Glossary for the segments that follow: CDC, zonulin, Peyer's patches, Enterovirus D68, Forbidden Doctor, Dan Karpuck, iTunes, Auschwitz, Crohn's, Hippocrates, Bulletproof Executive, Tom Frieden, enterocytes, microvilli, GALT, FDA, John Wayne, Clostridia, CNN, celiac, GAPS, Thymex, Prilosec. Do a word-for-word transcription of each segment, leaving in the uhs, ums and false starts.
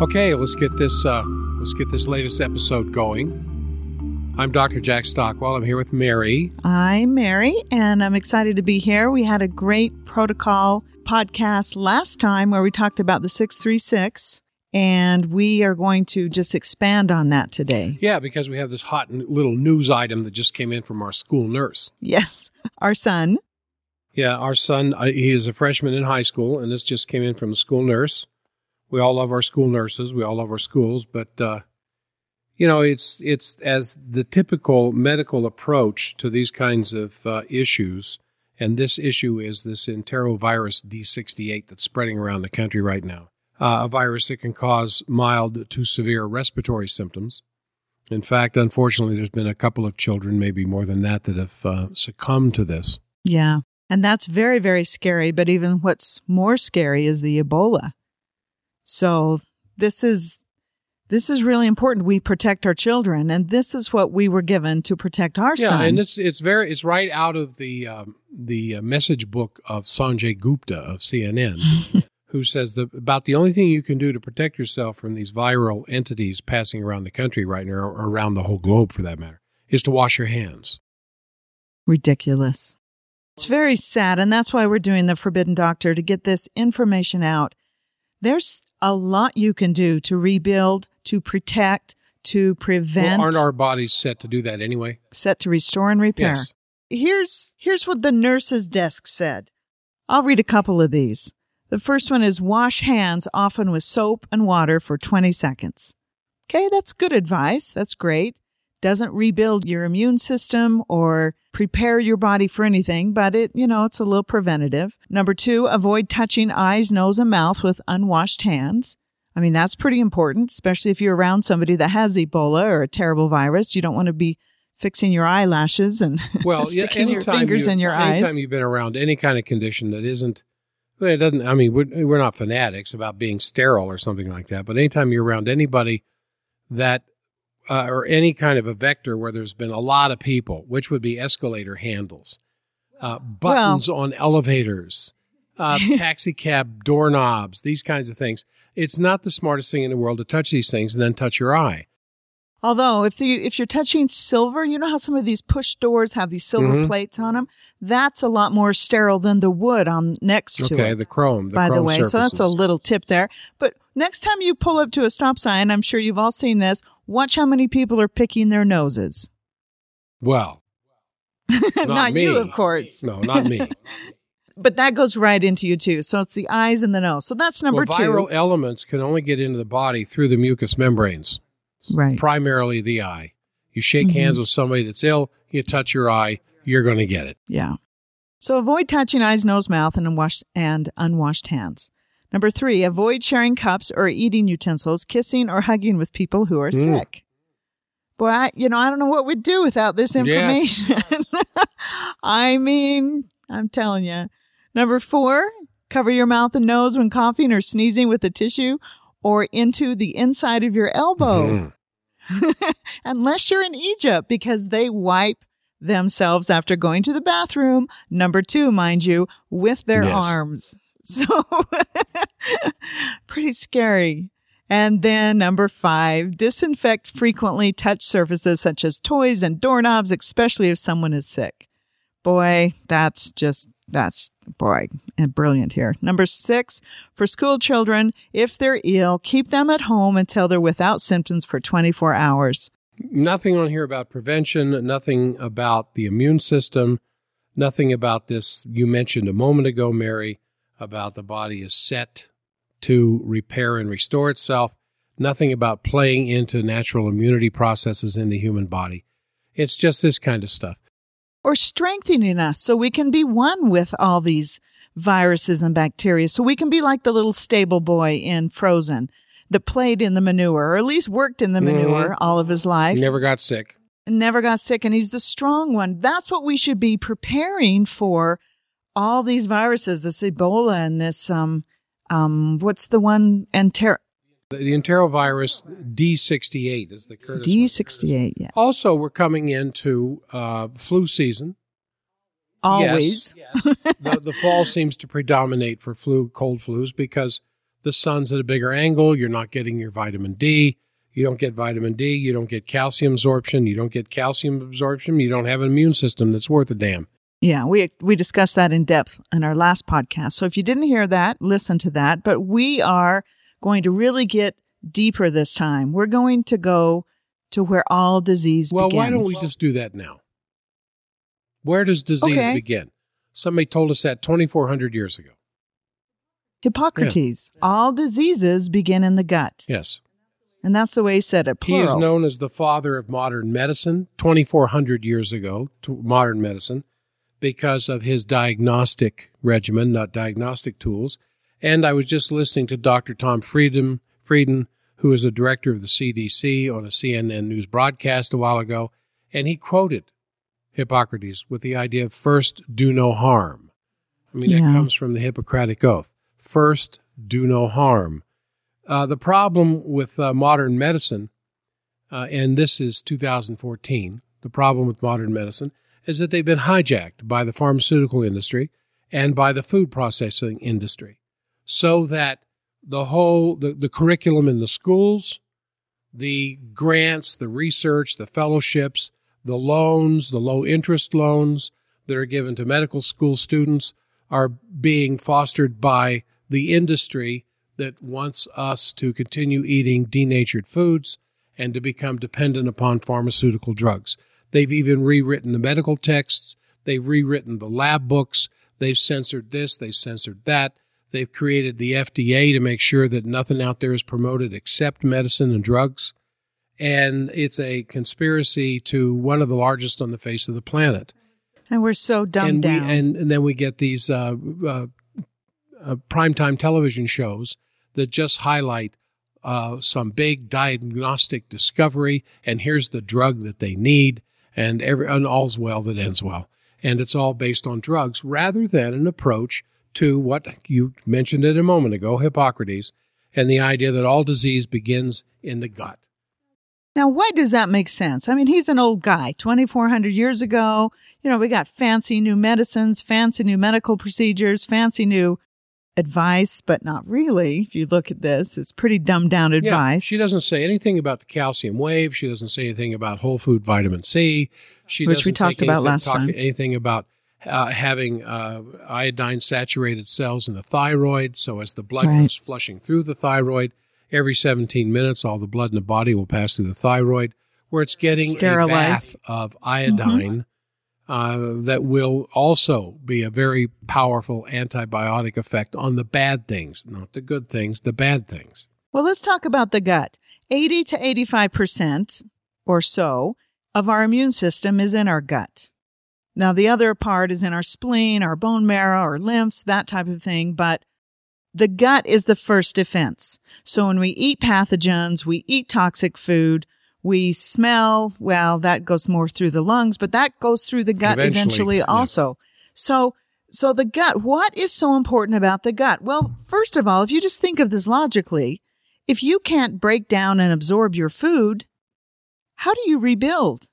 Okay, let's get this uh, let's get this latest episode going. I'm Doctor Jack Stockwell. I'm here with Mary. I'm Mary, and I'm excited to be here. We had a great protocol podcast last time where we talked about the six three six, and we are going to just expand on that today. Yeah, because we have this hot little news item that just came in from our school nurse. Yes, our son. Yeah, our son, uh, he is a freshman in high school, and this just came in from the school nurse. We all love our school nurses. We all love our schools, but... Uh, You know, it's it's as the typical medical approach to these kinds of uh, issues, and this issue is this Enterovirus D sixty-eight that's spreading around the country right now, uh, a virus that can cause mild to severe respiratory symptoms. In fact, unfortunately, there's been a couple of children, maybe more than that, that have uh, succumbed to this. Yeah, and that's very, very scary, but even what's more scary is the Ebola. So this is... This is really important. We protect our children, and this is what we were given to protect our yeah, son. Yeah, and it's it's very it's right out of the um, the message book of Sanjay Gupta of C N N, who says the, about the only thing you can do to protect yourself from these viral entities passing around the country right now, or around the whole globe for that matter, is to wash your hands. Ridiculous. It's very sad, and that's why we're doing the Forbidden Doctor, to get this information out. There's a lot you can do to rebuild, to protect, to prevent. Well, aren't our bodies set to do that anyway? Set to restore and repair. Yes. Here's here's what the nurse's desk said. I'll read a couple of these. The first one is wash hands often with soap and water for twenty seconds. Okay, that's good advice. That's great. Doesn't rebuild your immune system or prepare your body for anything, but it, you know, it's a little preventative. Number two, avoid touching eyes, nose, and mouth with unwashed hands. I mean, that's pretty important, especially if you're around somebody that has Ebola or a terrible virus. You don't want to be fixing your eyelashes and well, sticking yeah, your fingers you, in your anytime eyes. Anytime you've been around any kind of condition that isn't, well, it doesn't, I mean, we're, we're not fanatics about being sterile or something like that, but anytime you're around anybody that Uh, or any kind of a vector where there's been a lot of people, which would be escalator handles, uh, buttons well, on elevators, uh, taxi cab doorknobs, these kinds of things. It's not the smartest thing in the world to touch these things and then touch your eye. Although, if the, if you're touching silver, you know how some of these push doors have these silver mm-hmm. plates on them? That's a lot more sterile than the wood on next to okay, it. Okay, the chrome, the by chrome the way, surfaces. So that's a little tip there. But next time you pull up to a stop sign, I'm sure you've all seen this, watch how many people are picking their noses. Well, not, not me. You, of course. No, not me. But that goes right into you, too. So it's the eyes and the nose. So that's number well, viral two. Viral elements can only get into the body through the mucous membranes, right? Primarily the eye. You shake mm-hmm. hands with somebody that's ill, you touch your eye, you're going to get it. Yeah. So avoid touching eyes, nose, mouth, and unwashed, and unwashed hands. Number three, avoid sharing cups or eating utensils, kissing or hugging with people who are mm. sick. Boy, I, you know, I don't know what we'd do without this information. Yes. I mean, I'm telling you. Number four, cover your mouth and nose when coughing or sneezing with a tissue or into the inside of your elbow. Mm. Unless you're in Egypt, because they wipe themselves after going to the bathroom, number two, mind you, with their yes. arms. So pretty scary. And then number five, disinfect frequently touched surfaces such as toys and doorknobs, especially if someone is sick. Boy, that's just, that's, boy, and brilliant here. Number six, for school children, if they're ill, keep them at home until they're without symptoms for twenty-four hours. Nothing on here about prevention, nothing about the immune system, nothing about this you mentioned a moment ago, Mary, about the body is set to repair and restore itself, nothing about playing into natural immunity processes in the human body. It's just this kind of stuff. Or strengthening us so we can be one with all these viruses and bacteria, so we can be like the little stable boy in Frozen that played in the manure, or at least worked in the manure mm-hmm. all of his life. He never got sick. Never got sick, and he's the strong one. That's what we should be preparing for. All these viruses, this Ebola and this, um, um, what's the one? Enter- the Enterovirus D sixty-eight is the current. D sixty-eight, yeah. Also, we're coming into uh, flu season. Always. Yes. Yes. the, the fall seems to predominate for flu, cold flus, because The sun's at a bigger angle. You're not getting your vitamin D. You don't get vitamin D. You don't get calcium absorption. You don't get calcium absorption. You don't have an immune system that's worth a damn. Yeah, we we discussed that in depth in our last podcast. So if you didn't hear that, listen to that. But we are going to really get deeper this time. We're going to go to where all disease well, begins. Well, why don't we just do that now? Where does disease okay. begin? Somebody told us that twenty-four hundred years ago. Hippocrates. Yeah. All diseases begin in the gut. Yes. And that's the way he said it, plural. He is known as the father of modern medicine, twenty-four hundred years ago, modern medicine, because of his diagnostic regimen, not diagnostic tools. And I was just listening to Doctor Tom Frieden, Frieden, who is the director of the C D C, on a C N N news broadcast a while ago, and he quoted Hippocrates with the idea of first, do no harm. I mean, yeah. that comes from the Hippocratic Oath. First, do no harm. Uh, the problem with uh, modern medicine, uh, and this is two thousand fourteen, the problem with modern medicine is that they've been hijacked by the pharmaceutical industry and by the food processing industry, so that the whole, the, the curriculum in the schools, the grants, the research, the fellowships, the loans, the low-interest loans that are given to medical school students are being fostered by the industry that wants us to continue eating denatured foods and to become dependent upon pharmaceutical drugs. They've even rewritten the medical texts. They've rewritten the lab books. They've censored this. They've censored that. They've created the F D A to make sure that nothing out there is promoted except medicine and drugs. And it's a conspiracy to one of the largest on the face of the planet. And we're so dumbed and we, down. And, and then we get these uh, uh, uh, primetime television shows that just highlight uh, some big diagnostic discovery, and here's the drug that they need, and, every, and all's well that ends well. And it's all based on drugs rather than an approach to what you mentioned it a moment ago, Hippocrates, and the idea that all disease begins in the gut. Now, why does that make sense? I mean, he's an old guy, twenty-four hundred years ago. You know, we got fancy new medicines, fancy new medical procedures, fancy new advice, but not really. If you look at this, it's pretty dumbed down advice. Yeah, she doesn't say anything about the calcium wave. She doesn't say anything about whole food vitamin C. She Which we talked about last talk, time. Anything about uh, having uh, iodine-saturated cells in the thyroid, so as the blood right. is flushing through the thyroid, every seventeen minutes, all the blood in the body will pass through the thyroid, where it's getting Sterilized. a bath of iodine mm-hmm. uh, that will also be a very powerful antibiotic effect on the bad things, not the good things, the bad things. Well, let's talk about the gut. eighty to eighty-five percent or so of our immune system is in our gut. Now, the other part is in our spleen, our bone marrow, our lymphs, that type of thing, but the gut is the first defense. So when we eat pathogens, we eat toxic food, we smell, well, that goes more through the lungs, but that goes through the gut eventually, eventually also. Yeah. So so the gut, what is so important about the gut? Well, first of all, if you just think of this logically, if you can't break down and absorb your food, how do you rebuild?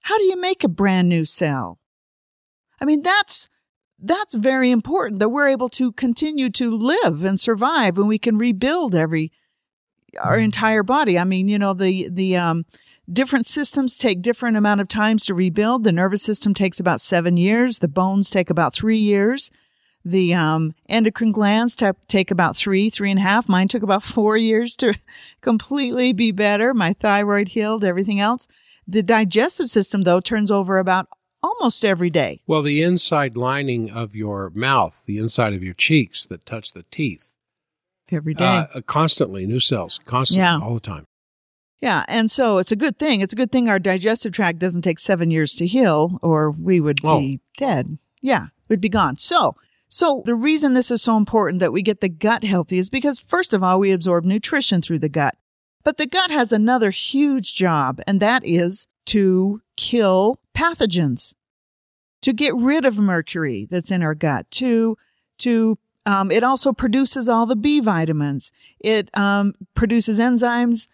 How do you make a brand new cell? I mean, that's... That's very important that we're able to continue to live and survive, and we can rebuild every our entire body. I mean, you know, the the um, different systems take different amount of times to rebuild. The nervous system takes about seven years. The bones take about three years. The um, endocrine glands t- take about three, three and a half. Mine took about four years to completely be better. My thyroid healed, everything else. The digestive system, though, turns over about almost every day. Well, the inside lining of your mouth, the inside of your cheeks that touch the teeth. Every day. Uh, constantly, new cells, constantly, yeah. all the time. Yeah, and so it's a good thing. It's a good thing our digestive tract doesn't take seven years to heal, or we would oh. be dead. Yeah, we'd be gone. So, so the reason this is so important that we get the gut healthy is because, first of all, we absorb nutrition through the gut. But the gut has another huge job, and that is to kill pathogens, to get rid of mercury that's in our gut, to, to um, it also produces all the B vitamins. It um, produces enzymes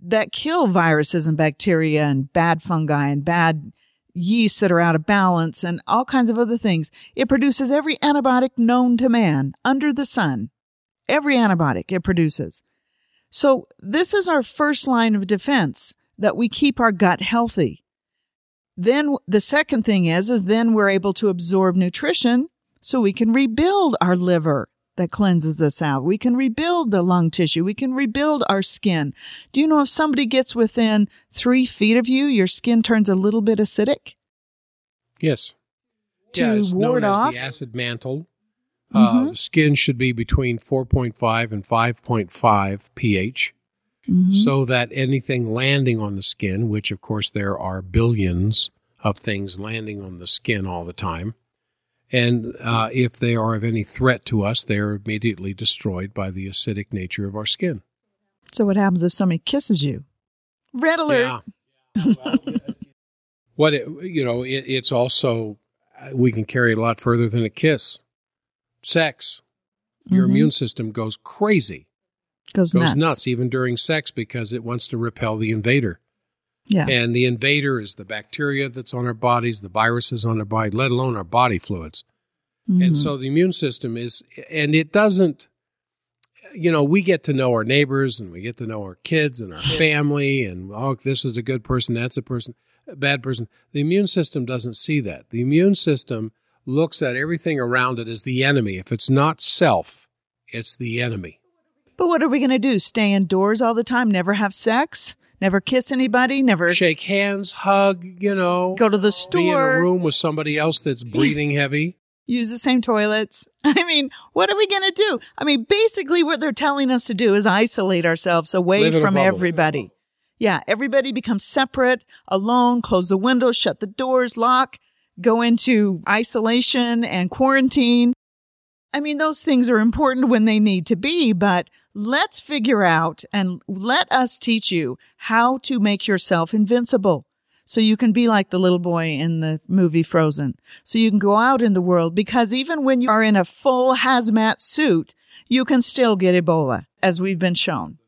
that kill viruses and bacteria and bad fungi and bad yeasts that are out of balance and all kinds of other things. It produces every antibiotic known to man under the sun. every antibiotic it produces. So this is our first line of defense, that we keep our gut healthy. Then the second thing is, is then we're able to absorb nutrition so we can rebuild our liver that cleanses us out. We can rebuild the lung tissue. We can rebuild our skin. Do you know if somebody gets within three feet of you, your skin turns a little bit acidic? Yes. To yeah, it's ward known off. As the acid mantle. Mm-hmm. Uh, skin should be between four point five and five point five pH. Mm-hmm. So that anything landing on the skin, which of course there are billions of things landing on the skin all the time, and uh, if they are of any threat to us, they are immediately destroyed by the acidic nature of our skin. So what happens if somebody kisses you? Red alert! Yeah. Well, what it, you know, it, it's also, we can carry it a lot further than a kiss. Sex. Your mm-hmm. immune system goes crazy. Goes, goes nuts. nuts even during sex, because it wants to repel the invader. Yeah. And the invader is the bacteria that's on our bodies, the viruses on our body, let alone our body fluids. Mm-hmm. And so the immune system is, and it doesn't, you know, we get to know our neighbors and we get to know our kids and our family and, oh, this is a good person, that's a person, a bad person. The immune system doesn't see that. The immune system looks at everything around it as the enemy. If it's not self, it's the enemy. But what are we going to do? Stay indoors all the time? Never have sex? Never kiss anybody? Never shake hands, hug, you know. Go to the store. Be in a room with somebody else that's breathing heavy. Use the same toilets. I mean, what are we going to do? I mean, basically what they're telling us to do is isolate ourselves away from everybody. Yeah, everybody becomes separate, alone, close the windows, shut the doors, lock, go into isolation and quarantine. I mean, those things are important when they need to be, but let's figure out and let us teach you how to make yourself invincible so you can be like the little boy in the movie Frozen, so you can go out in the world, because even when you are in a full hazmat suit, you can still get Ebola, as we've been shown.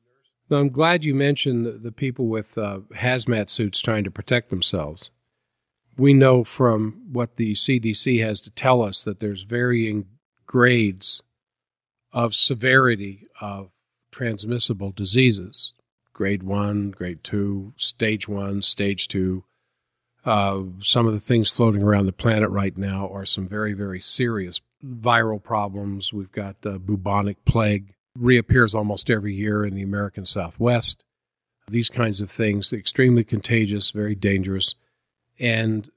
Well, I'm glad you mentioned the people with uh, hazmat suits trying to protect themselves. We know from what the C D C has to tell us that there's varying grades of severity of transmissible diseases, grade one, grade two, stage one, stage two. Uh, some of the things floating around the planet right now are some very, very serious viral problems. We've got uh, bubonic plague, reappears almost every year in the American Southwest. These kinds of things, extremely contagious, very dangerous. And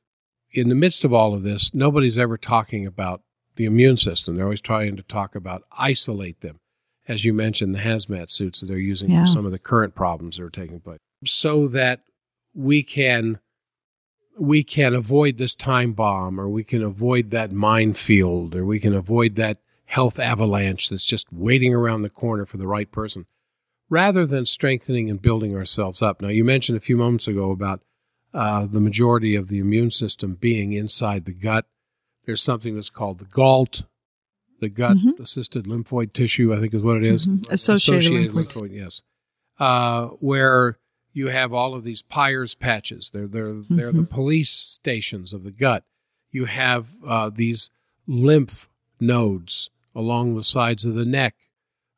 in the midst of all of this, nobody's ever talking about the immune system. They're always trying to talk about isolate them. As you mentioned, the hazmat suits that they're using yeah. for some of the current problems that are taking place, so that we can we can avoid this time bomb, or we can avoid that minefield, or we can avoid that health avalanche that's just waiting around the corner for the right person, rather than strengthening and building ourselves up. Now, you mentioned a few moments ago about uh, the majority of the immune system being inside the gut. There's something that's called the GALT, the gut-assisted mm-hmm. lymphoid tissue, I think is what it is. Mm-hmm. Associated, Associated lymphoid. lymphoid, yes. Uh, where you have all of these Peyer's patches. They're, they're, mm-hmm. they're the police stations of the gut. You have uh, these lymph nodes along the sides of the neck,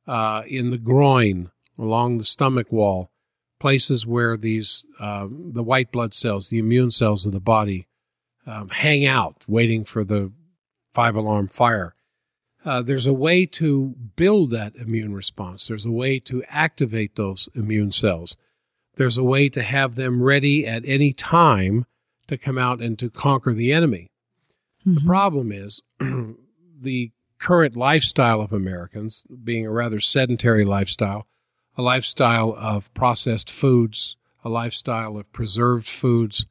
uh, in the groin, along the stomach wall, places where these uh, the white blood cells, the immune cells of the body, Um, hang out, waiting for the five-alarm fire. Uh, there's a way to build that immune response. There's a way to activate those immune cells. There's a way to have them ready at any time to come out and to conquer the enemy. Mm-hmm. The problem is the current lifestyle of Americans, being a rather sedentary lifestyle, a lifestyle of processed foods, a lifestyle of preserved foods,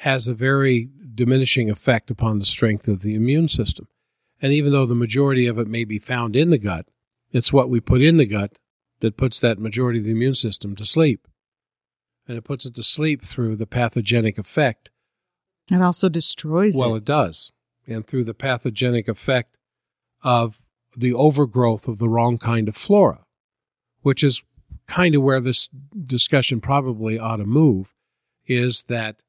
has a very diminishing effect upon the strength of the immune system. And even though the majority of it may be found in the gut, it's what we put in the gut that puts that majority of the immune system to sleep. And it puts it to sleep through the pathogenic effect. It also destroys it. Well, it does. And through the pathogenic effect of the overgrowth of the wrong kind of flora, which is kind of where this discussion probably ought to move, is that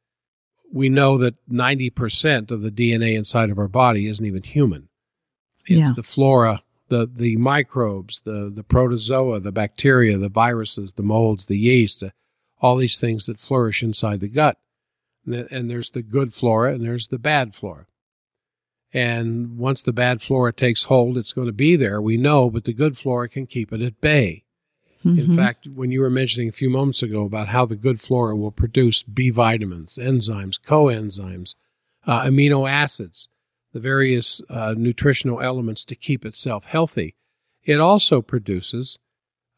we know that ninety percent of the D N A inside of our body isn't even human. It's yeah. the flora the the microbes, the, the protozoa, the bacteria, the viruses, the molds, the yeast, the, all these things that flourish inside the gut. And there's the good flora and there's the bad flora. And once the bad flora takes hold, it's going to be there, we know, but the good flora can keep it at bay. Mm-hmm. In fact, when you were mentioning a few moments ago about how the good flora will produce B vitamins, enzymes, coenzymes, uh, amino acids, the various uh, nutritional elements to keep itself healthy, it also produces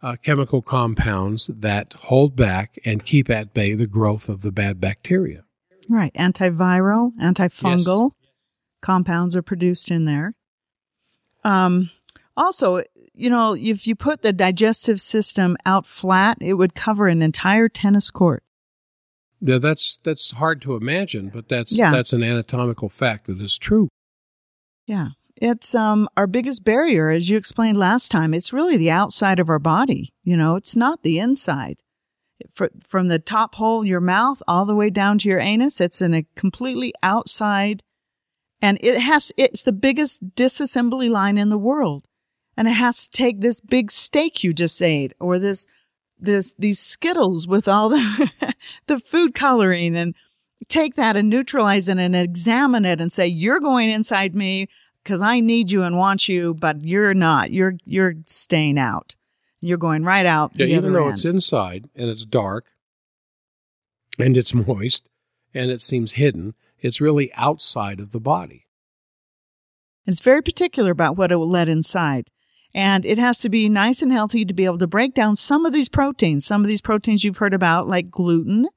uh, chemical compounds that hold back and keep at bay the growth of the bad bacteria. Right. Antiviral, antifungal. Yes. Compounds are produced in there. Um, also, you know, if you put the digestive system out flat, it would cover an entire tennis court. Yeah, that's that's hard to imagine, but that's yeah. that's an anatomical fact that is true. Yeah, it's um, our biggest barrier, as you explained last time. It's really the outside of our body. You know, it's not the inside. For, from the top hole of your mouth all the way down to your anus, it's in a completely outside. And it has, it's the biggest disassembly line in the world. And it has to take this big steak you just ate or this, this, these Skittles with all the, the food coloring, and take that and neutralize it and examine it and say, you're going inside me because I need you and want you, but you're not. You're, you're staying out. You're going right out. Yeah, the even other though end. It's inside and it's dark and it's moist and it seems hidden, it's really outside of the body. It's very particular about what it will let inside. And it has to be nice and healthy to be able to break down some of these proteins. Some of these proteins you've heard about, like gluten,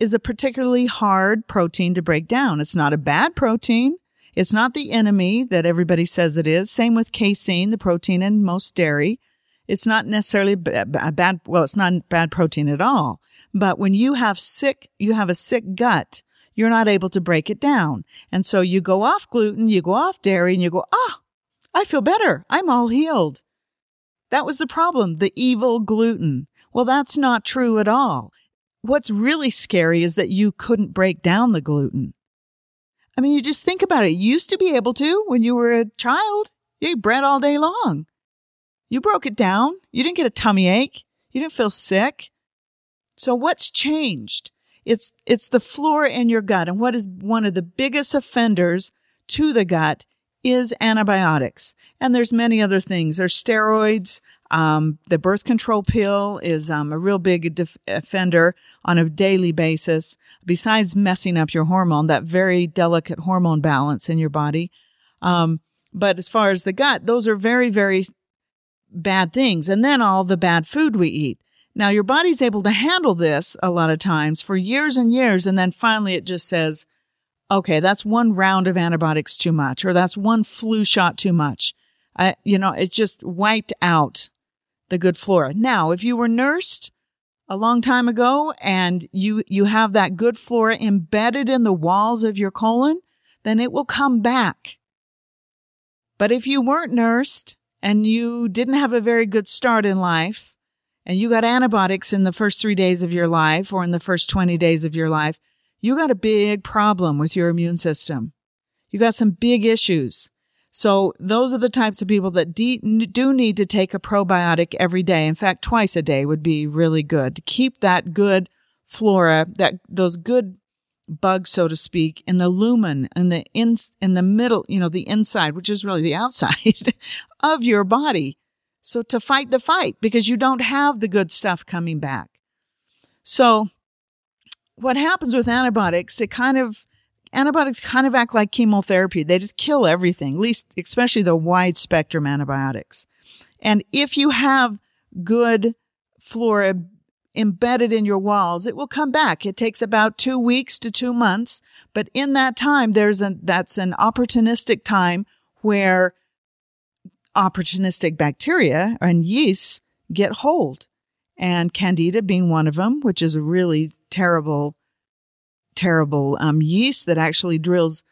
is a particularly hard protein to break down. It's not a bad protein. It's not the enemy that everybody says it is. Same with casein, the protein in most dairy. It's not necessarily a bad, well, it's not a bad protein at all. But when you have sick, you have a sick gut, you're not able to break it down. And so you go off gluten, you go off dairy, and you go, ah, I feel better. I'm all healed. That was the problem, the evil gluten. Well, that's not true at all. What's really scary is that you couldn't break down the gluten. I mean, you just think about it. You used to be able to when you were a child. You ate bread all day long. You broke it down. You didn't get a tummy ache. You didn't feel sick. So what's changed? It's it's the flora in your gut. And what is one of the biggest offenders to the gut is antibiotics. And there's many other things. There's steroids. Um, the birth control pill is um, a real big def- offender on a daily basis. Besides messing up your hormone, that very delicate hormone balance in your body. Um, but as far as the gut, those are very, very bad things. And then all the bad food we eat. Now, your body's able to handle this a lot of times for years and years, and then finally it just says, okay, that's one round of antibiotics too much, or that's one flu shot too much. I, you know, it just wiped out the good flora. Now, if you were nursed a long time ago and you, you have that good flora embedded in the walls of your colon, then it will come back. But if you weren't nursed and you didn't have a very good start in life, and you got antibiotics in the first three days of your life or in the first twenty days of your life, you got a big problem with your immune system. You got some big issues. So those are the types of people that de- do need to take a probiotic every day. In fact, twice a day would be really good to keep that good flora, that those good bugs, so to speak, in the lumen, in the in, in the middle, you know, the inside, which is really the outside of your body. So to fight the fight, because you don't have the good stuff coming back. So what happens with antibiotics, it kind of, antibiotics kind of act like chemotherapy. They just kill everything, least, especially the wide spectrum antibiotics. And if you have good flora embedded in your walls, it will come back. It takes about two weeks to two months. But in that time, there's a, that's an opportunistic time where opportunistic bacteria and yeasts get hold, and Candida being one of them, which is a really terrible, terrible um, yeast that actually drills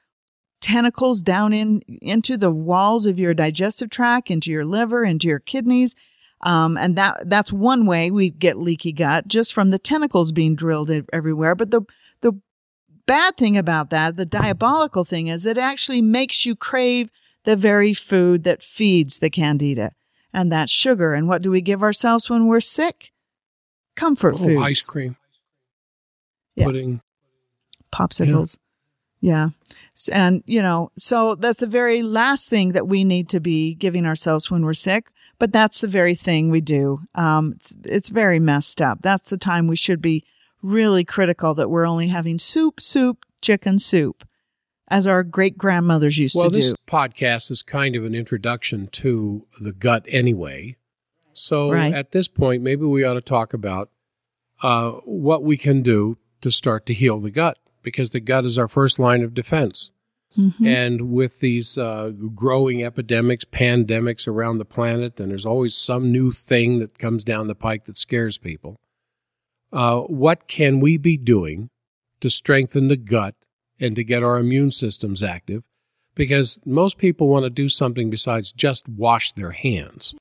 tentacles down in into the walls of your digestive tract, into your liver, into your kidneys, um, and that that's one way we get leaky gut, just from the tentacles being drilled everywhere. But the the bad thing about that, the diabolical thing, is it actually makes you crave the very food that feeds the candida. And that's sugar. And what do we give ourselves when we're sick? Comfort oh, foods. Ice cream. Yeah. Pudding. Popsicles. Yeah. yeah. And, you know, so that's the very last thing that we need to be giving ourselves when we're sick. But that's the very thing we do. Um, it's, it's very messed up. That's the time we should be really critical that we're only having soup, soup, chicken soup, as our great-grandmothers used well, to do. Well, this podcast is kind of an introduction to the gut anyway. So right. at this point, maybe we ought to talk about uh, what we can do to start to heal the gut, because the gut is our first line of defense. Mm-hmm. And with these uh, growing epidemics, pandemics around the planet, and there's always some new thing that comes down the pike that scares people, uh, what can we be doing to strengthen the gut and to get our immune systems active, because most people want to do something besides just wash their hands.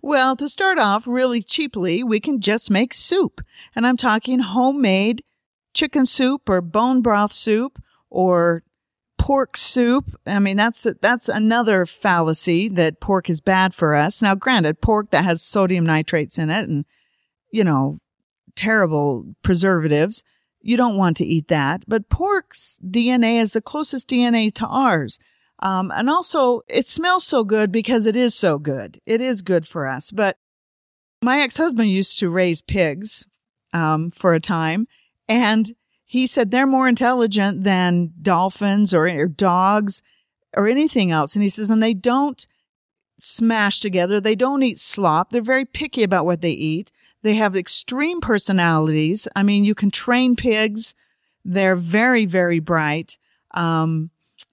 Well, to start off really cheaply, we can just make soup. And I'm talking homemade chicken soup or bone broth soup or pork soup. I mean, that's that's another fallacy that pork is bad for us. Now, granted, pork that has sodium nitrates in it and, you know, terrible preservatives, you don't want to eat that. But pork's D N A is the closest D N A to ours. Um, and also, it smells so good because it is so good. It is good for us. But my ex-husband used to raise pigs um, for a time. And he said they're more intelligent than dolphins or, or dogs or anything else. And he says, and they don't smash together. They don't eat slop. They're very picky about what they eat. They have extreme personalities. I mean, you can train pigs. They're very, very bright. Um,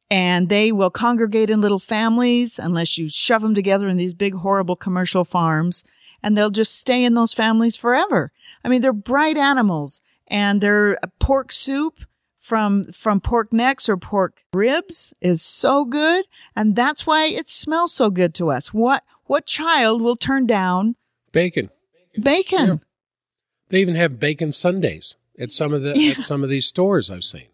and they will congregate in little families unless you shove them together in these big, horrible commercial farms. And they'll just stay in those families forever. I mean, they're bright animals. And their pork soup from from pork necks or pork ribs is so good. And that's why it smells so good to us. What what child will turn down bacon? Bacon. Yeah. They even have bacon sundaes at some of the yeah. at some of these stores I've seen.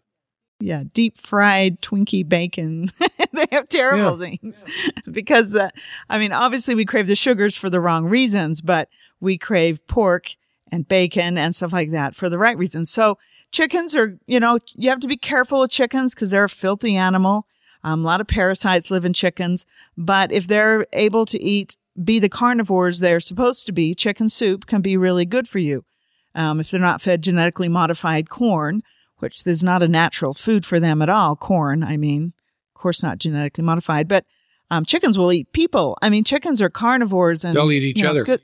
Yeah, deep fried Twinkie bacon. They have terrible yeah. things yeah. because the, I mean, obviously we crave the sugars for the wrong reasons, but we crave pork and bacon and stuff like that for the right reasons. So chickens are, you know, you have to be careful with chickens because they're a filthy animal. Um, a lot of parasites live in chickens, but if they're able to eat. Be the carnivores they're supposed to be, chicken soup can be really good for you. Um, if they're not fed genetically modified corn, which is not a natural food for them at all, corn, I mean, of course not genetically modified, but um, chickens will eat people. I mean, chickens are carnivores. And, they'll eat each you know, other. It's, good,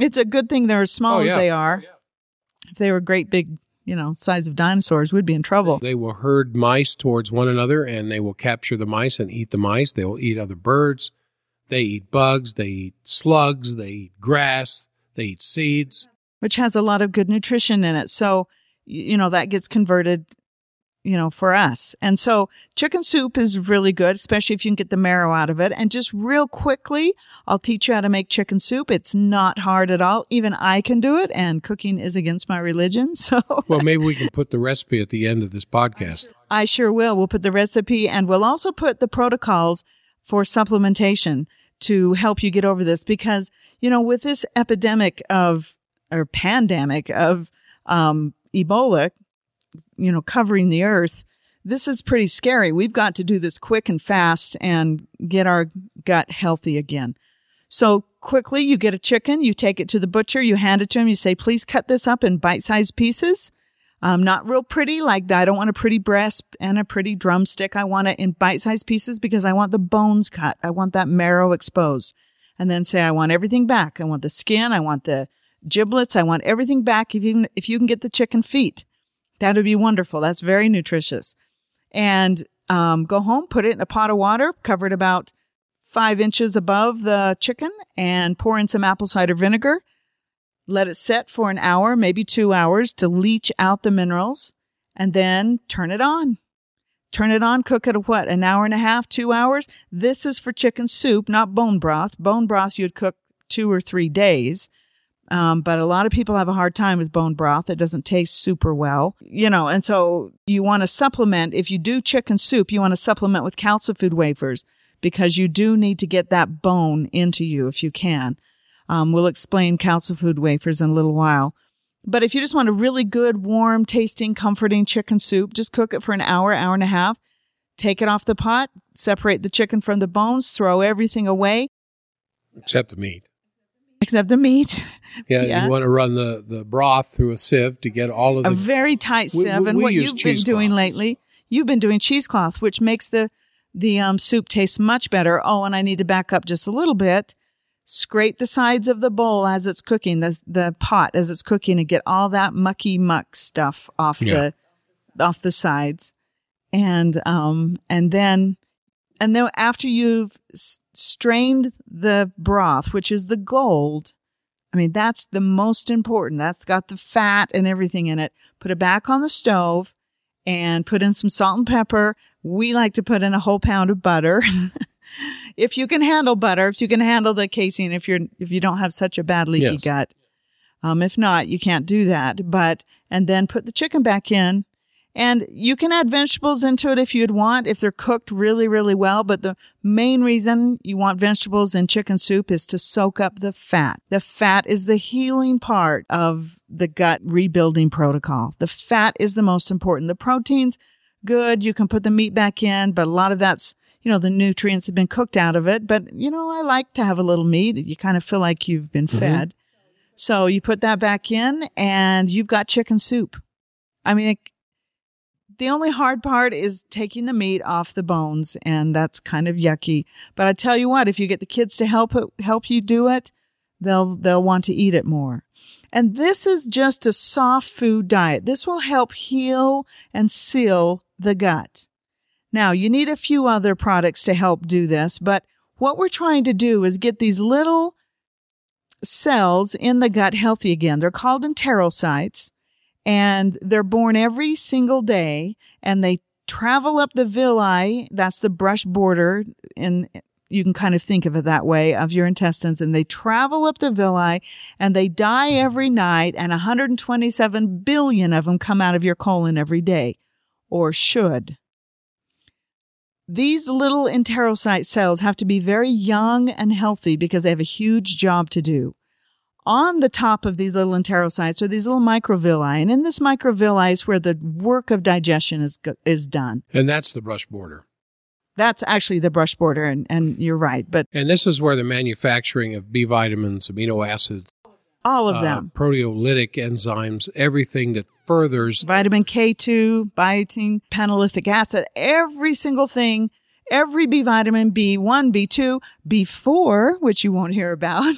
it's a good thing they're as small oh, yeah. as they are. Yeah. If they were great big, you know, size of dinosaurs, we'd be in trouble. They will herd mice towards one another, and they will capture the mice and eat the mice. They will eat other birds. They eat bugs, they eat slugs, they eat grass, they eat seeds. Which has a lot of good nutrition in it. So, you know, that gets converted, you know, for us. And so chicken soup is really good, especially if you can get the marrow out of it. And just real quickly, I'll teach you how to make chicken soup. It's not hard at all. Even I can do it, and cooking is against my religion. So, well, maybe we can put the recipe at the end of this podcast. I sure will. We'll put the recipe, and we'll also put the protocols for supplementation to help you get over this, because, you know, with this epidemic of, or pandemic of um, Ebola, you know, covering the earth, this is pretty scary. We've got to do this quick and fast and get our gut healthy again. So quickly, you get a chicken, you take it to the butcher, you hand it to him, you say, please cut this up in bite-sized pieces. Um, not real pretty like that. I don't want a pretty breast and a pretty drumstick. I want it in bite-sized pieces because I want the bones cut. I want that marrow exposed. And then say, I want everything back. I want the skin. I want the giblets. I want everything back. If you, if you can get the chicken feet, that would be wonderful. That's very nutritious. And um, go home, put it in a pot of water, cover it about five inches above the chicken, and pour in some apple cider vinegar. Let it set for an hour, maybe two hours, to leach out the minerals, and then turn it on. Turn it on, cook it, what, an hour and a half, two hours? This is for chicken soup, not bone broth. Bone broth you'd cook two or three days. Um, but a lot of people have a hard time with bone broth. It doesn't taste super well, you know, and so you want to supplement. If you do chicken soup, you want to supplement with calcifood wafers because you do need to get that bone into you if you can. Um, we'll explain calcifood wafers in a little while. But if you just want a really good, warm tasting, comforting chicken soup, just cook it for an hour, hour and a half. Take it off the pot, separate the chicken from the bones, throw everything away. Except the meat. Except the meat. Yeah, yeah, you want to run the, the broth through a sieve to get all of the... A very tight sieve. We, we, and what you've been doing lately, you've been doing cheesecloth, which makes the, the um, soup taste much better. Oh, and I need to back up just a little bit. Scrape the sides of the bowl as it's cooking, the the pot as it's cooking, and get all that mucky muck stuff off yeah. the off the sides. And um and then and then after you've strained the broth, which is the gold, I mean that's the most important. That's got the fat and everything in it. Put it back on the stove and put in some salt and pepper. We like to put in a whole pound of butter. If you can handle butter, if you can handle the casein, if you're if you don't have such a bad leaky yes. gut, um, if not, you can't do that. But and then put the chicken back in, and you can add vegetables into it if you'd want, if they're cooked really, really well. But the main reason you want vegetables in chicken soup is to soak up the fat. The fat is the healing part of the gut rebuilding protocol. The fat is the most important. The proteins, good. You can put the meat back in, but a lot of that's, you know, the nutrients have been cooked out of it. But, you know, I like to have a little meat. You kind of feel like you've been mm-hmm. fed. So you put that back in and you've got chicken soup. I mean, it, the only hard part is taking the meat off the bones, and that's kind of yucky. But I tell you what, if you get the kids to help help you do it, they'll they'll want to eat it more. And this is just a soft food diet. This will help heal and seal the gut. Now, you need a few other products to help do this, but what we're trying to do is get these little cells in the gut healthy again. They're called enterocytes, and they're born every single day, and they travel up the villi, that's the brush border, and you can kind of think of it that way, of your intestines, and they travel up the villi, and they die every night, and one hundred twenty-seven billion of them come out of your colon every day, or should. These little enterocyte cells have to be very young and healthy because they have a huge job to do. On the top of these little enterocytes are these little microvilli, and in this microvilli is where the work of digestion is is done. And that's the brush border. That's actually the brush border, and, and you're right. But And this is where the manufacturing of B vitamins, amino acids, all of them, uh, proteolytic enzymes, everything that furthers vitamin K two, biotin, panolithic acid, every single thing, every B vitamin, B one, B two, B four, which you won't hear about,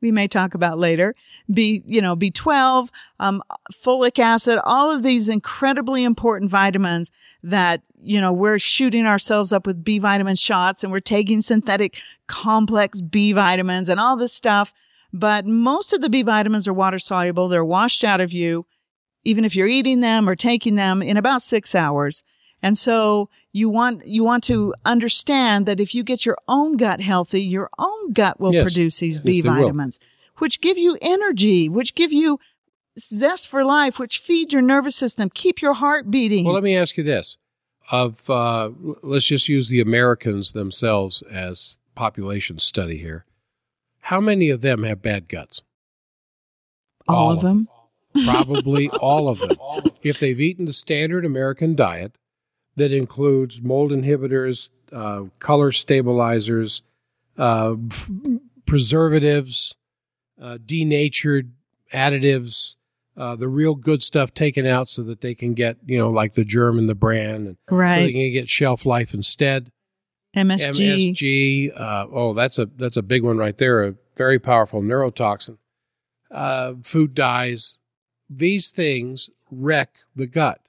we may talk about later, B, you know, B twelve, um, folic acid, all of these incredibly important vitamins that, you know, we're shooting ourselves up with B vitamin shots, and we're taking synthetic complex B vitamins and all this stuff. But most of the B vitamins are water soluble. They're washed out of you, even if you're eating them or taking them, in about six hours. And so you want you want to understand that if you get your own gut healthy, your own gut will yes. produce these yes, B vitamins, which give you energy, which give you zest for life, which feed your nervous system, keep your heart beating. Well, let me ask you this. Of uh, let's just use the Americans themselves as population study here. How many of them have bad guts? All, all of them. them. Probably all of them. If they've eaten the standard American diet that includes mold inhibitors, uh, color stabilizers, uh, f- preservatives, uh, denatured additives, uh, the real good stuff taken out so that they can get, you know, like the germ and the bran, and right. so they can get shelf life instead. M S G. M S G. Uh, oh, that's a that's a big one right there. A very powerful neurotoxin. Uh, food dyes. These things wreck the gut.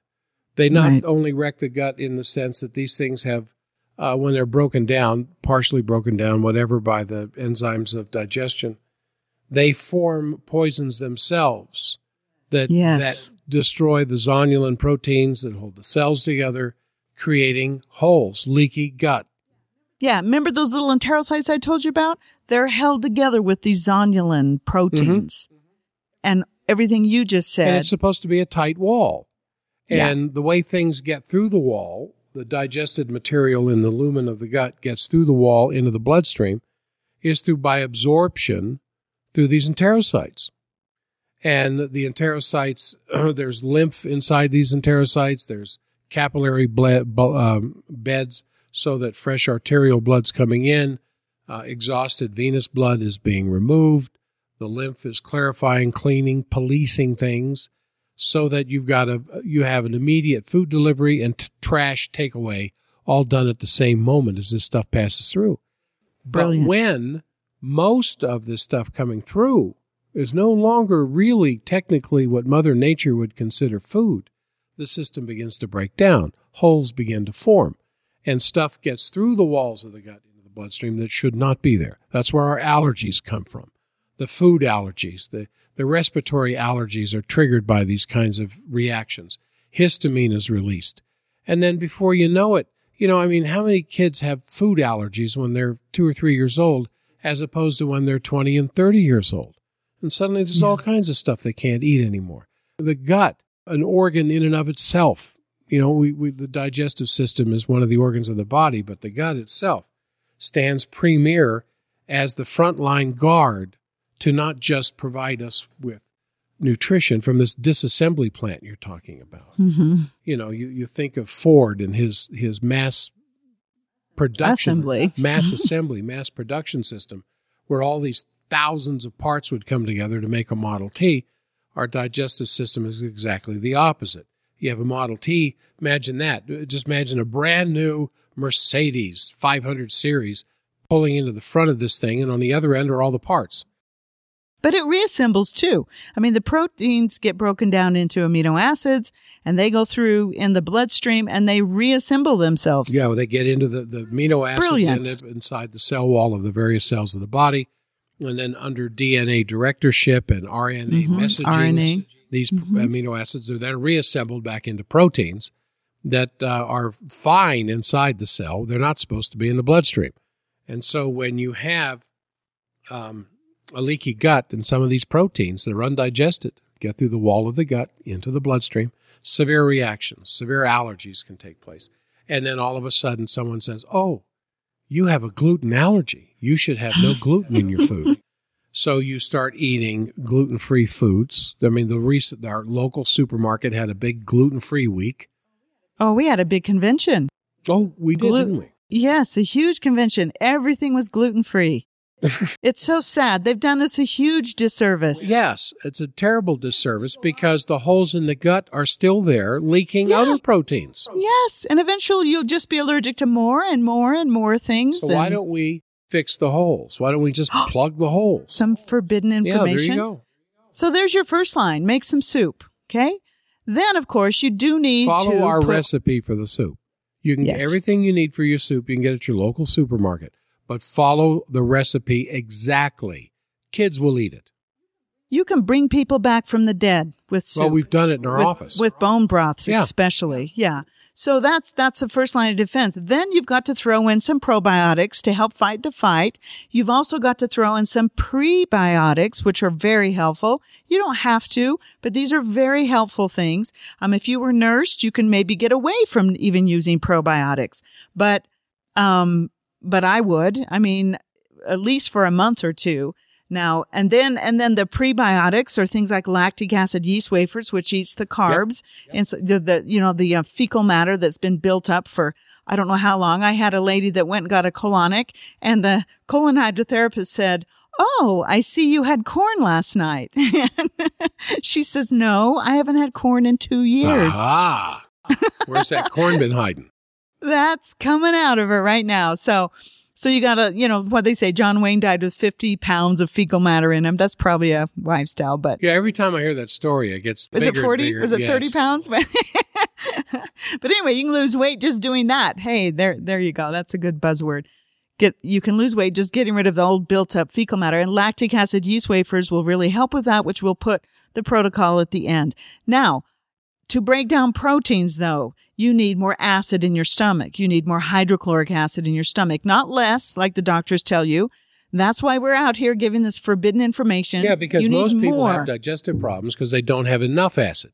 They not right. only wreck the gut in the sense that these things have, uh, when they're broken down, partially broken down, whatever, by the enzymes of digestion, they form poisons themselves that yes. that destroy the zonulin proteins that hold the cells together, creating holes, leaky gut. Yeah, remember those little enterocytes I told you about? They're held together with these zonulin proteins. Mm-hmm. and everything you just said. And it's supposed to be a tight wall. And yeah. the way things get through the wall, the digested material in the lumen of the gut gets through the wall into the bloodstream, is through by absorption through these enterocytes. And the enterocytes, there's lymph inside these enterocytes, there's capillary bled, um, beds so that fresh arterial blood's coming in, uh, exhausted venous blood is being removed, the lymph is clarifying, cleaning, policing things so that you've got a, you have an immediate food delivery and t- trash takeaway all done at the same moment as this stuff passes through. Brilliant. But when most of this stuff coming through is no longer really technically what Mother Nature would consider food, the system begins to break down, holes begin to form, and stuff gets through the walls of the gut into the bloodstream that should not be there. That's where our allergies come from. The food allergies, the, the respiratory allergies are triggered by these kinds of reactions. Histamine is released. And then before you know it, you know, I mean, how many kids have food allergies when they're two or three years old as opposed to when they're twenty and thirty years old? And suddenly there's all kinds of stuff they can't eat anymore. The gut, an organ in and of itself, you know, we, we, the digestive system is one of the organs of the body, but the gut itself stands premier as the frontline guard to not just provide us with nutrition from this disassembly plant you're talking about. Mm-hmm. You know, you, you think of Ford and his, his mass production, assembly. mass assembly, mass production system, where all these thousands of parts would come together to make a Model T. Our digestive system is exactly the opposite. You have a Model T, imagine that. Just imagine a brand new Mercedes five hundred Series pulling into the front of this thing, and on the other end are all the parts. But it reassembles too. I mean, the proteins get broken down into amino acids, and they go through in the bloodstream, and they reassemble themselves. Yeah, well, they get into the, the amino it's acids in it, inside the cell wall of the various cells of the body. And then under D N A directorship and R N A mm-hmm. messaging, R N A. These mm-hmm. amino acids are then reassembled back into proteins that uh, are fine inside the cell. They're not supposed to be in the bloodstream. And so when you have um, a leaky gut and some of these proteins that are undigested get through the wall of the gut into the bloodstream, severe reactions, severe allergies can take place. And then all of a sudden someone says, oh, you have a gluten allergy. You should have no gluten in your food. So you start eating gluten-free foods. I mean, the recent our local supermarket had a big gluten-free week. Oh, we had a big convention. Oh, we did, gluten- didn't we? Yes, a huge convention. Everything was gluten-free. It's so sad. They've done us a huge disservice. Yes, it's a terrible disservice because the holes in the gut are still there, leaking yeah. other proteins. Yes, and eventually you'll just be allergic to more and more and more things. So and why don't we fix the holes? Why don't we just plug the holes? Some forbidden information. Yeah, there you go. So there's your first line. Make some soup, okay? Then, of course, you do need Follow to... Follow our put... recipe for the soup. You can yes. get everything you need for your soup. You can get it at your local supermarket. But follow the recipe exactly. Kids will eat it. You can bring people back from the dead with soup. Well, we've done it in our with, office. With bone broths yeah. especially, yeah. So that's that's the first line of defense. Then you've got to throw in some probiotics to help fight the fight. You've also got to throw in some prebiotics, which are very helpful. You don't have to, but these are very helpful things. Um, if you were nursed, you can maybe get away from even using probiotics. But... um. But I would, I mean, at least for a month or two now. And then, and then the prebiotics are things like lactic acid yeast wafers, which eats the carbs yep. Yep. and so the, the, you know, the uh, fecal matter that's been built up for, I don't know how long. I had a lady that went and got a colonic, and the colon hydrotherapist said, oh, I see you had corn last night. She says, no, I haven't had corn in two years. Ah, where's that corn been hiding? That's coming out of her right now. So, so you gotta, you know, what they say, John Wayne died with fifty pounds of fecal matter in him. That's probably a lifestyle, but. Yeah, every time I hear that story, it gets bigger. Is it forty? Is it yes. thirty pounds? But anyway, you can lose weight just doing that. Hey, there, there you go. That's a good buzzword. Get, you can lose weight just getting rid of the old built up fecal matter, and lactic acid yeast wafers will really help with that, which we'll put the protocol at the end. Now, to break down proteins, though, you need more acid in your stomach. You need more hydrochloric acid in your stomach, not less, like the doctors tell you. That's why we're out here giving this forbidden information. Yeah, because most people more. have digestive problems because they don't have enough acid.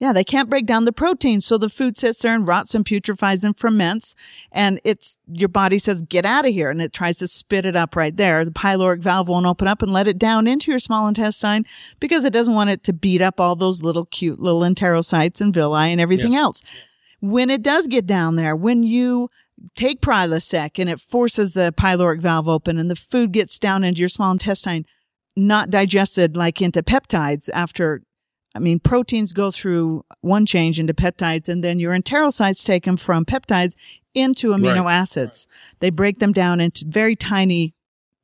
Yeah, they can't break down the protein, so the food sits there and rots and putrefies and ferments, and it's your body says, get out of here, and it tries to spit it up right there. The pyloric valve won't open up and let it down into your small intestine because it doesn't want it to beat up all those little cute little enterocytes and villi and everything yes. else. When it does get down there, when you take Prilosec and it forces the pyloric valve open and the food gets down into your small intestine, not digested like into peptides after... I mean, proteins go through one change into peptides, and then your enterocytes take them from peptides into amino right. acids. Right. They break them down into very tiny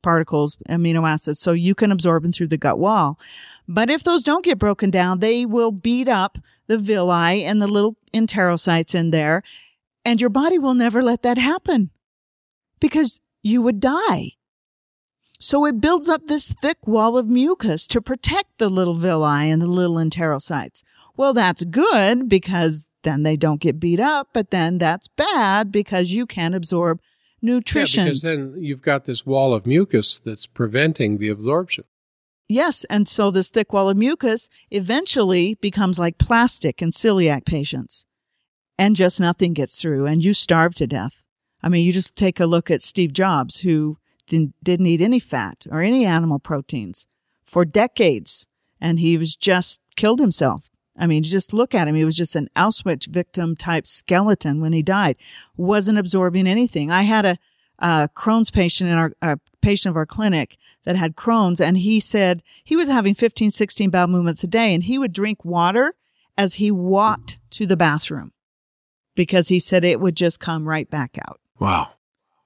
particles, amino acids, so you can absorb them through the gut wall. But if those don't get broken down, they will beat up the villi and the little enterocytes in there, and your body will never let that happen because you would die. So it builds up this thick wall of mucus to protect the little villi and the little enterocytes. Well, that's good because then they don't get beat up, but then that's bad because you can't absorb nutrition. Yeah, because then you've got this wall of mucus that's preventing the absorption. Yes, and so this thick wall of mucus eventually becomes like plastic in celiac patients, and just nothing gets through, and you starve to death. I mean, you just take a look at Steve Jobs, who... didn't eat any fat or any animal proteins for decades, and he was just killed himself. I mean, just look at him. He was just an Auschwitz victim type skeleton when he died. Wasn't absorbing anything. I had a, a Crohn's patient in our a patient of our clinic that had Crohn's, and he said he was having fifteen, sixteen bowel movements a day, and he would drink water as he walked to the bathroom because he said it would just come right back out. Wow.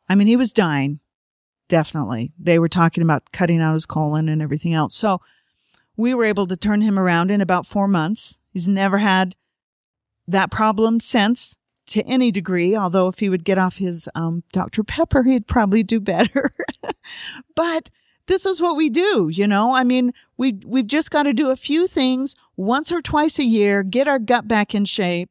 I mean, he was dying. Definitely. They were talking about cutting out his colon and everything else. So we were able to turn him around in about four months. He's never had that problem since to any degree, although if he would get off his um, Doctor Pepper, he'd probably do better. But this is what we do, you know. I mean, we, we've just got to do a few things once or twice a year, get our gut back in shape.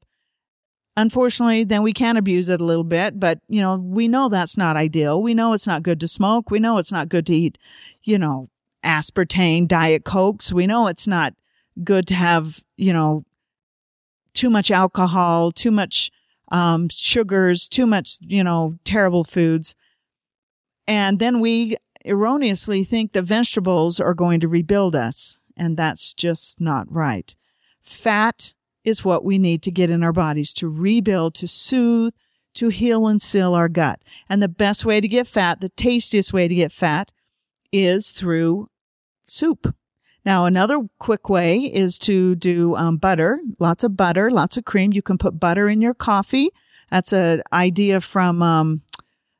Unfortunately, then we can abuse it a little bit, but, you know, we know that's not ideal. We know it's not good to smoke. We know it's not good to eat, you know, aspartame, Diet Cokes. We know it's not good to have, you know, too much alcohol, too much um, sugars, too much, you know, terrible foods. And then we erroneously think that vegetables are going to rebuild us, and that's just not right. Fat is what we need to get in our bodies to rebuild, to soothe, to heal and seal our gut. And the best way to get fat, the tastiest way to get fat, is through soup. Now, another quick way is to do um, butter, lots of butter, lots of cream. You can put butter in your coffee. That's an idea from um,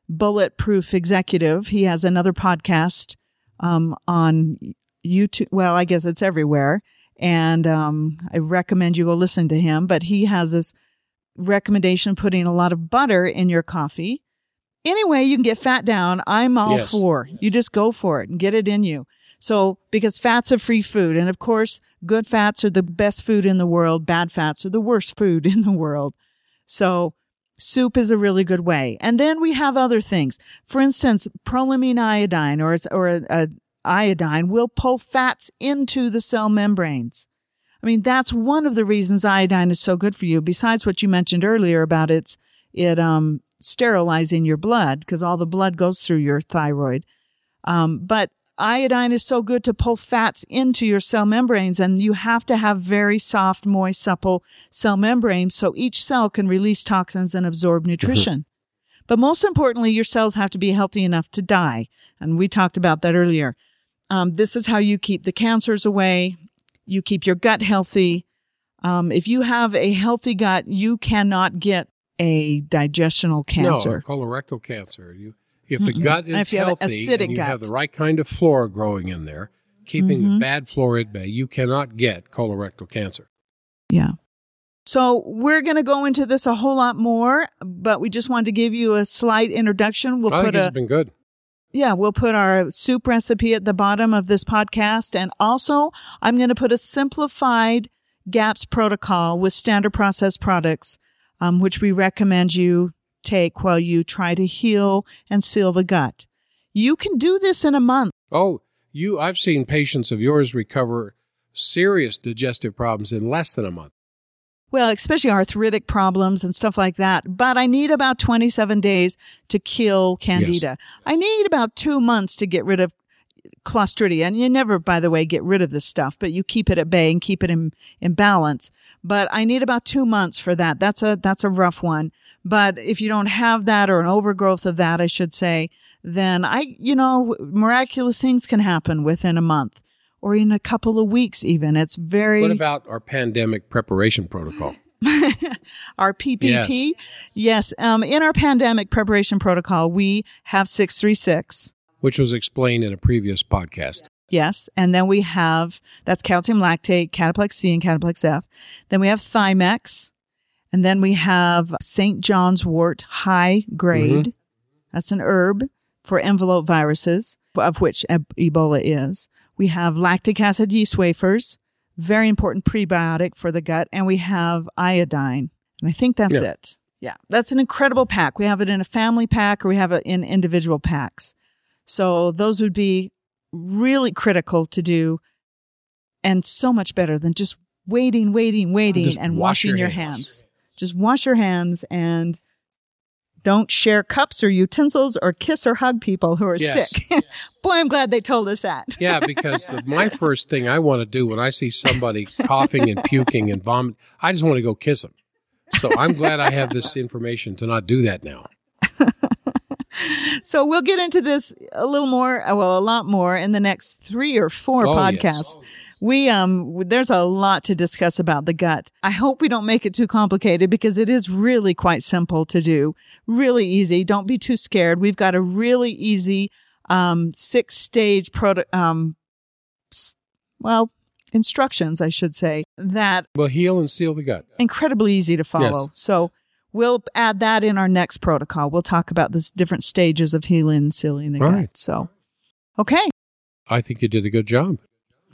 Bulletproof Executive. He has another podcast um, on YouTube. Well, I guess it's everywhere. And um, I recommend you go listen to him. But he has this recommendation putting a lot of butter in your coffee. Anyway, you can get fat down. I'm all yes. for. You just go for it and get it in you. So because fat's a free food. And, of course, good fats are the best food in the world. Bad fats are the worst food in the world. So soup is a really good way. And then we have other things. For instance, prolamine iodine or, or a, a iodine will pull fats into the cell membranes. I mean, that's one of the reasons iodine is so good for you, besides what you mentioned earlier about it's, it um, sterilizing your blood because all the blood goes through your thyroid. Um, but iodine is so good to pull fats into your cell membranes, and you have to have very soft, moist, supple cell membranes so each cell can release toxins and absorb nutrition. Mm-hmm. But most importantly, your cells have to be healthy enough to die, and we talked about that earlier. Um, this is how you keep the cancers away. You keep your gut healthy. Um, if you have a healthy gut, you cannot get a digestional cancer. No, a colorectal cancer. You, if the mm-hmm. gut is if you healthy have an acidic and you gut. have the right kind of flora growing in there, keeping mm-hmm. the bad flora at bay, you cannot get colorectal cancer. Yeah. So we're going to go into this a whole lot more, but we just wanted to give you a slight introduction. We'll I put think it's a, been good. Yeah, we'll put our soup recipe at the bottom of this podcast. And also, I'm going to put a simplified GAPS protocol with standard processed products, um, which we recommend you take while you try to heal and seal the gut. You can do this in a month. Oh, you! I've seen patients of yours recover serious digestive problems in less than a month. Well, especially arthritic problems and stuff like that. But I need about twenty-seven days to kill Candida. Yes. I need about two months to get rid of Clostridia. And you never, by the way, get rid of this stuff, but you keep it at bay and keep it in, in balance. But I need about two months for that. That's a, that's a rough one. But if you don't have that, or an overgrowth of that, I should say, then I, you know, miraculous things can happen within a month. Or in a couple of weeks even. It's very... What about our pandemic preparation protocol? Our P P P? Yes. yes. Um, in our pandemic preparation protocol, we have six three six. Which was explained in a previous podcast. Yes. And then we have, that's calcium lactate, Cataplex C, and Cataplex F. Then we have Thymex. And then we have Saint John's wort, high grade. Mm-hmm. That's an herb for envelope viruses, of which Ebola is. We have lactic acid yeast wafers, very important prebiotic for the gut, and we have iodine. And I think that's yeah. it. Yeah, that's an incredible pack. We have it in a family pack, or we have it in individual packs. So those would be really critical to do, and so much better than just waiting, waiting, waiting, just and wash washing your hands. your hands. Just wash your hands, and don't share cups or utensils or kiss or hug people who are yes. sick. Yes. Boy, I'm glad they told us that. Yeah, because the, my first thing I want to do when I see somebody coughing and puking and vomiting, I just want to go kiss them. So I'm glad I have this information to not do that now. So we'll get into this a little more, well, a lot more in the next three or four oh, podcasts. Yes. Oh, yes. We um, there's a lot to discuss about the gut. I hope we don't make it too complicated, because it is really quite simple to do, really easy. Don't be too scared. We've got a really easy um, six-stage proto- um, well instructions, I should say, that will heal and seal the gut. Incredibly easy to follow. Yes. So we'll add that in our next protocol. We'll talk about the different stages of healing and sealing the right. gut. So, okay. I think you did a good job.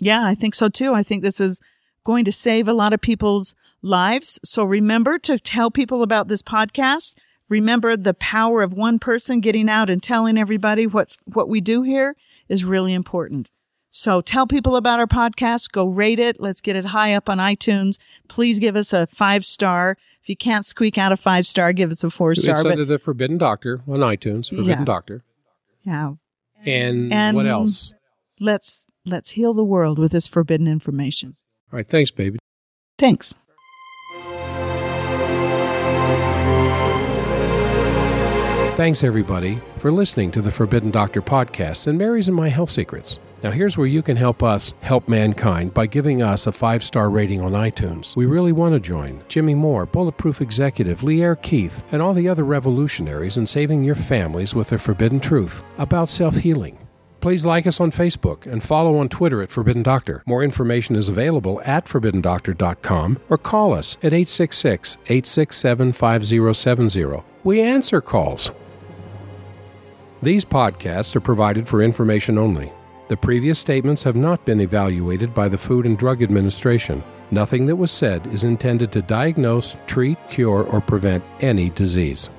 Yeah, I think so too. I think this is going to save a lot of people's lives. So remember to tell people about this podcast. Remember, the power of one person getting out and telling everybody what's what we do here is really important. So tell people about our podcast. Go rate it. Let's get it high up on iTunes. Please give us a five-star. If you can't squeak out a five-star, give us a four-star. It's under but, the Forbidden Doctor on iTunes, Forbidden yeah. Doctor. Yeah. And, and what else? Let's... Let's heal the world with this forbidden information. All right. Thanks, baby. Thanks. Thanks, everybody, for listening to the Forbidden Doctor podcast and Mary's and My Health Secrets. Now, here's where you can help us help mankind by giving us a five-star rating on iTunes. We really want to join Jimmy Moore, Bulletproof Executive, Leaire Keith, and all the other revolutionaries in saving your families with the forbidden truth about self-healing. Please like us on Facebook and follow on Twitter at Forbidden Doctor. More information is available at forbidden doctor dot com, or call us at eight six six, eight six seven, five zero seven zero. We answer calls. These podcasts are provided for information only. The previous statements have not been evaluated by the Food and Drug Administration. Nothing that was said is intended to diagnose, treat, cure, or prevent any disease.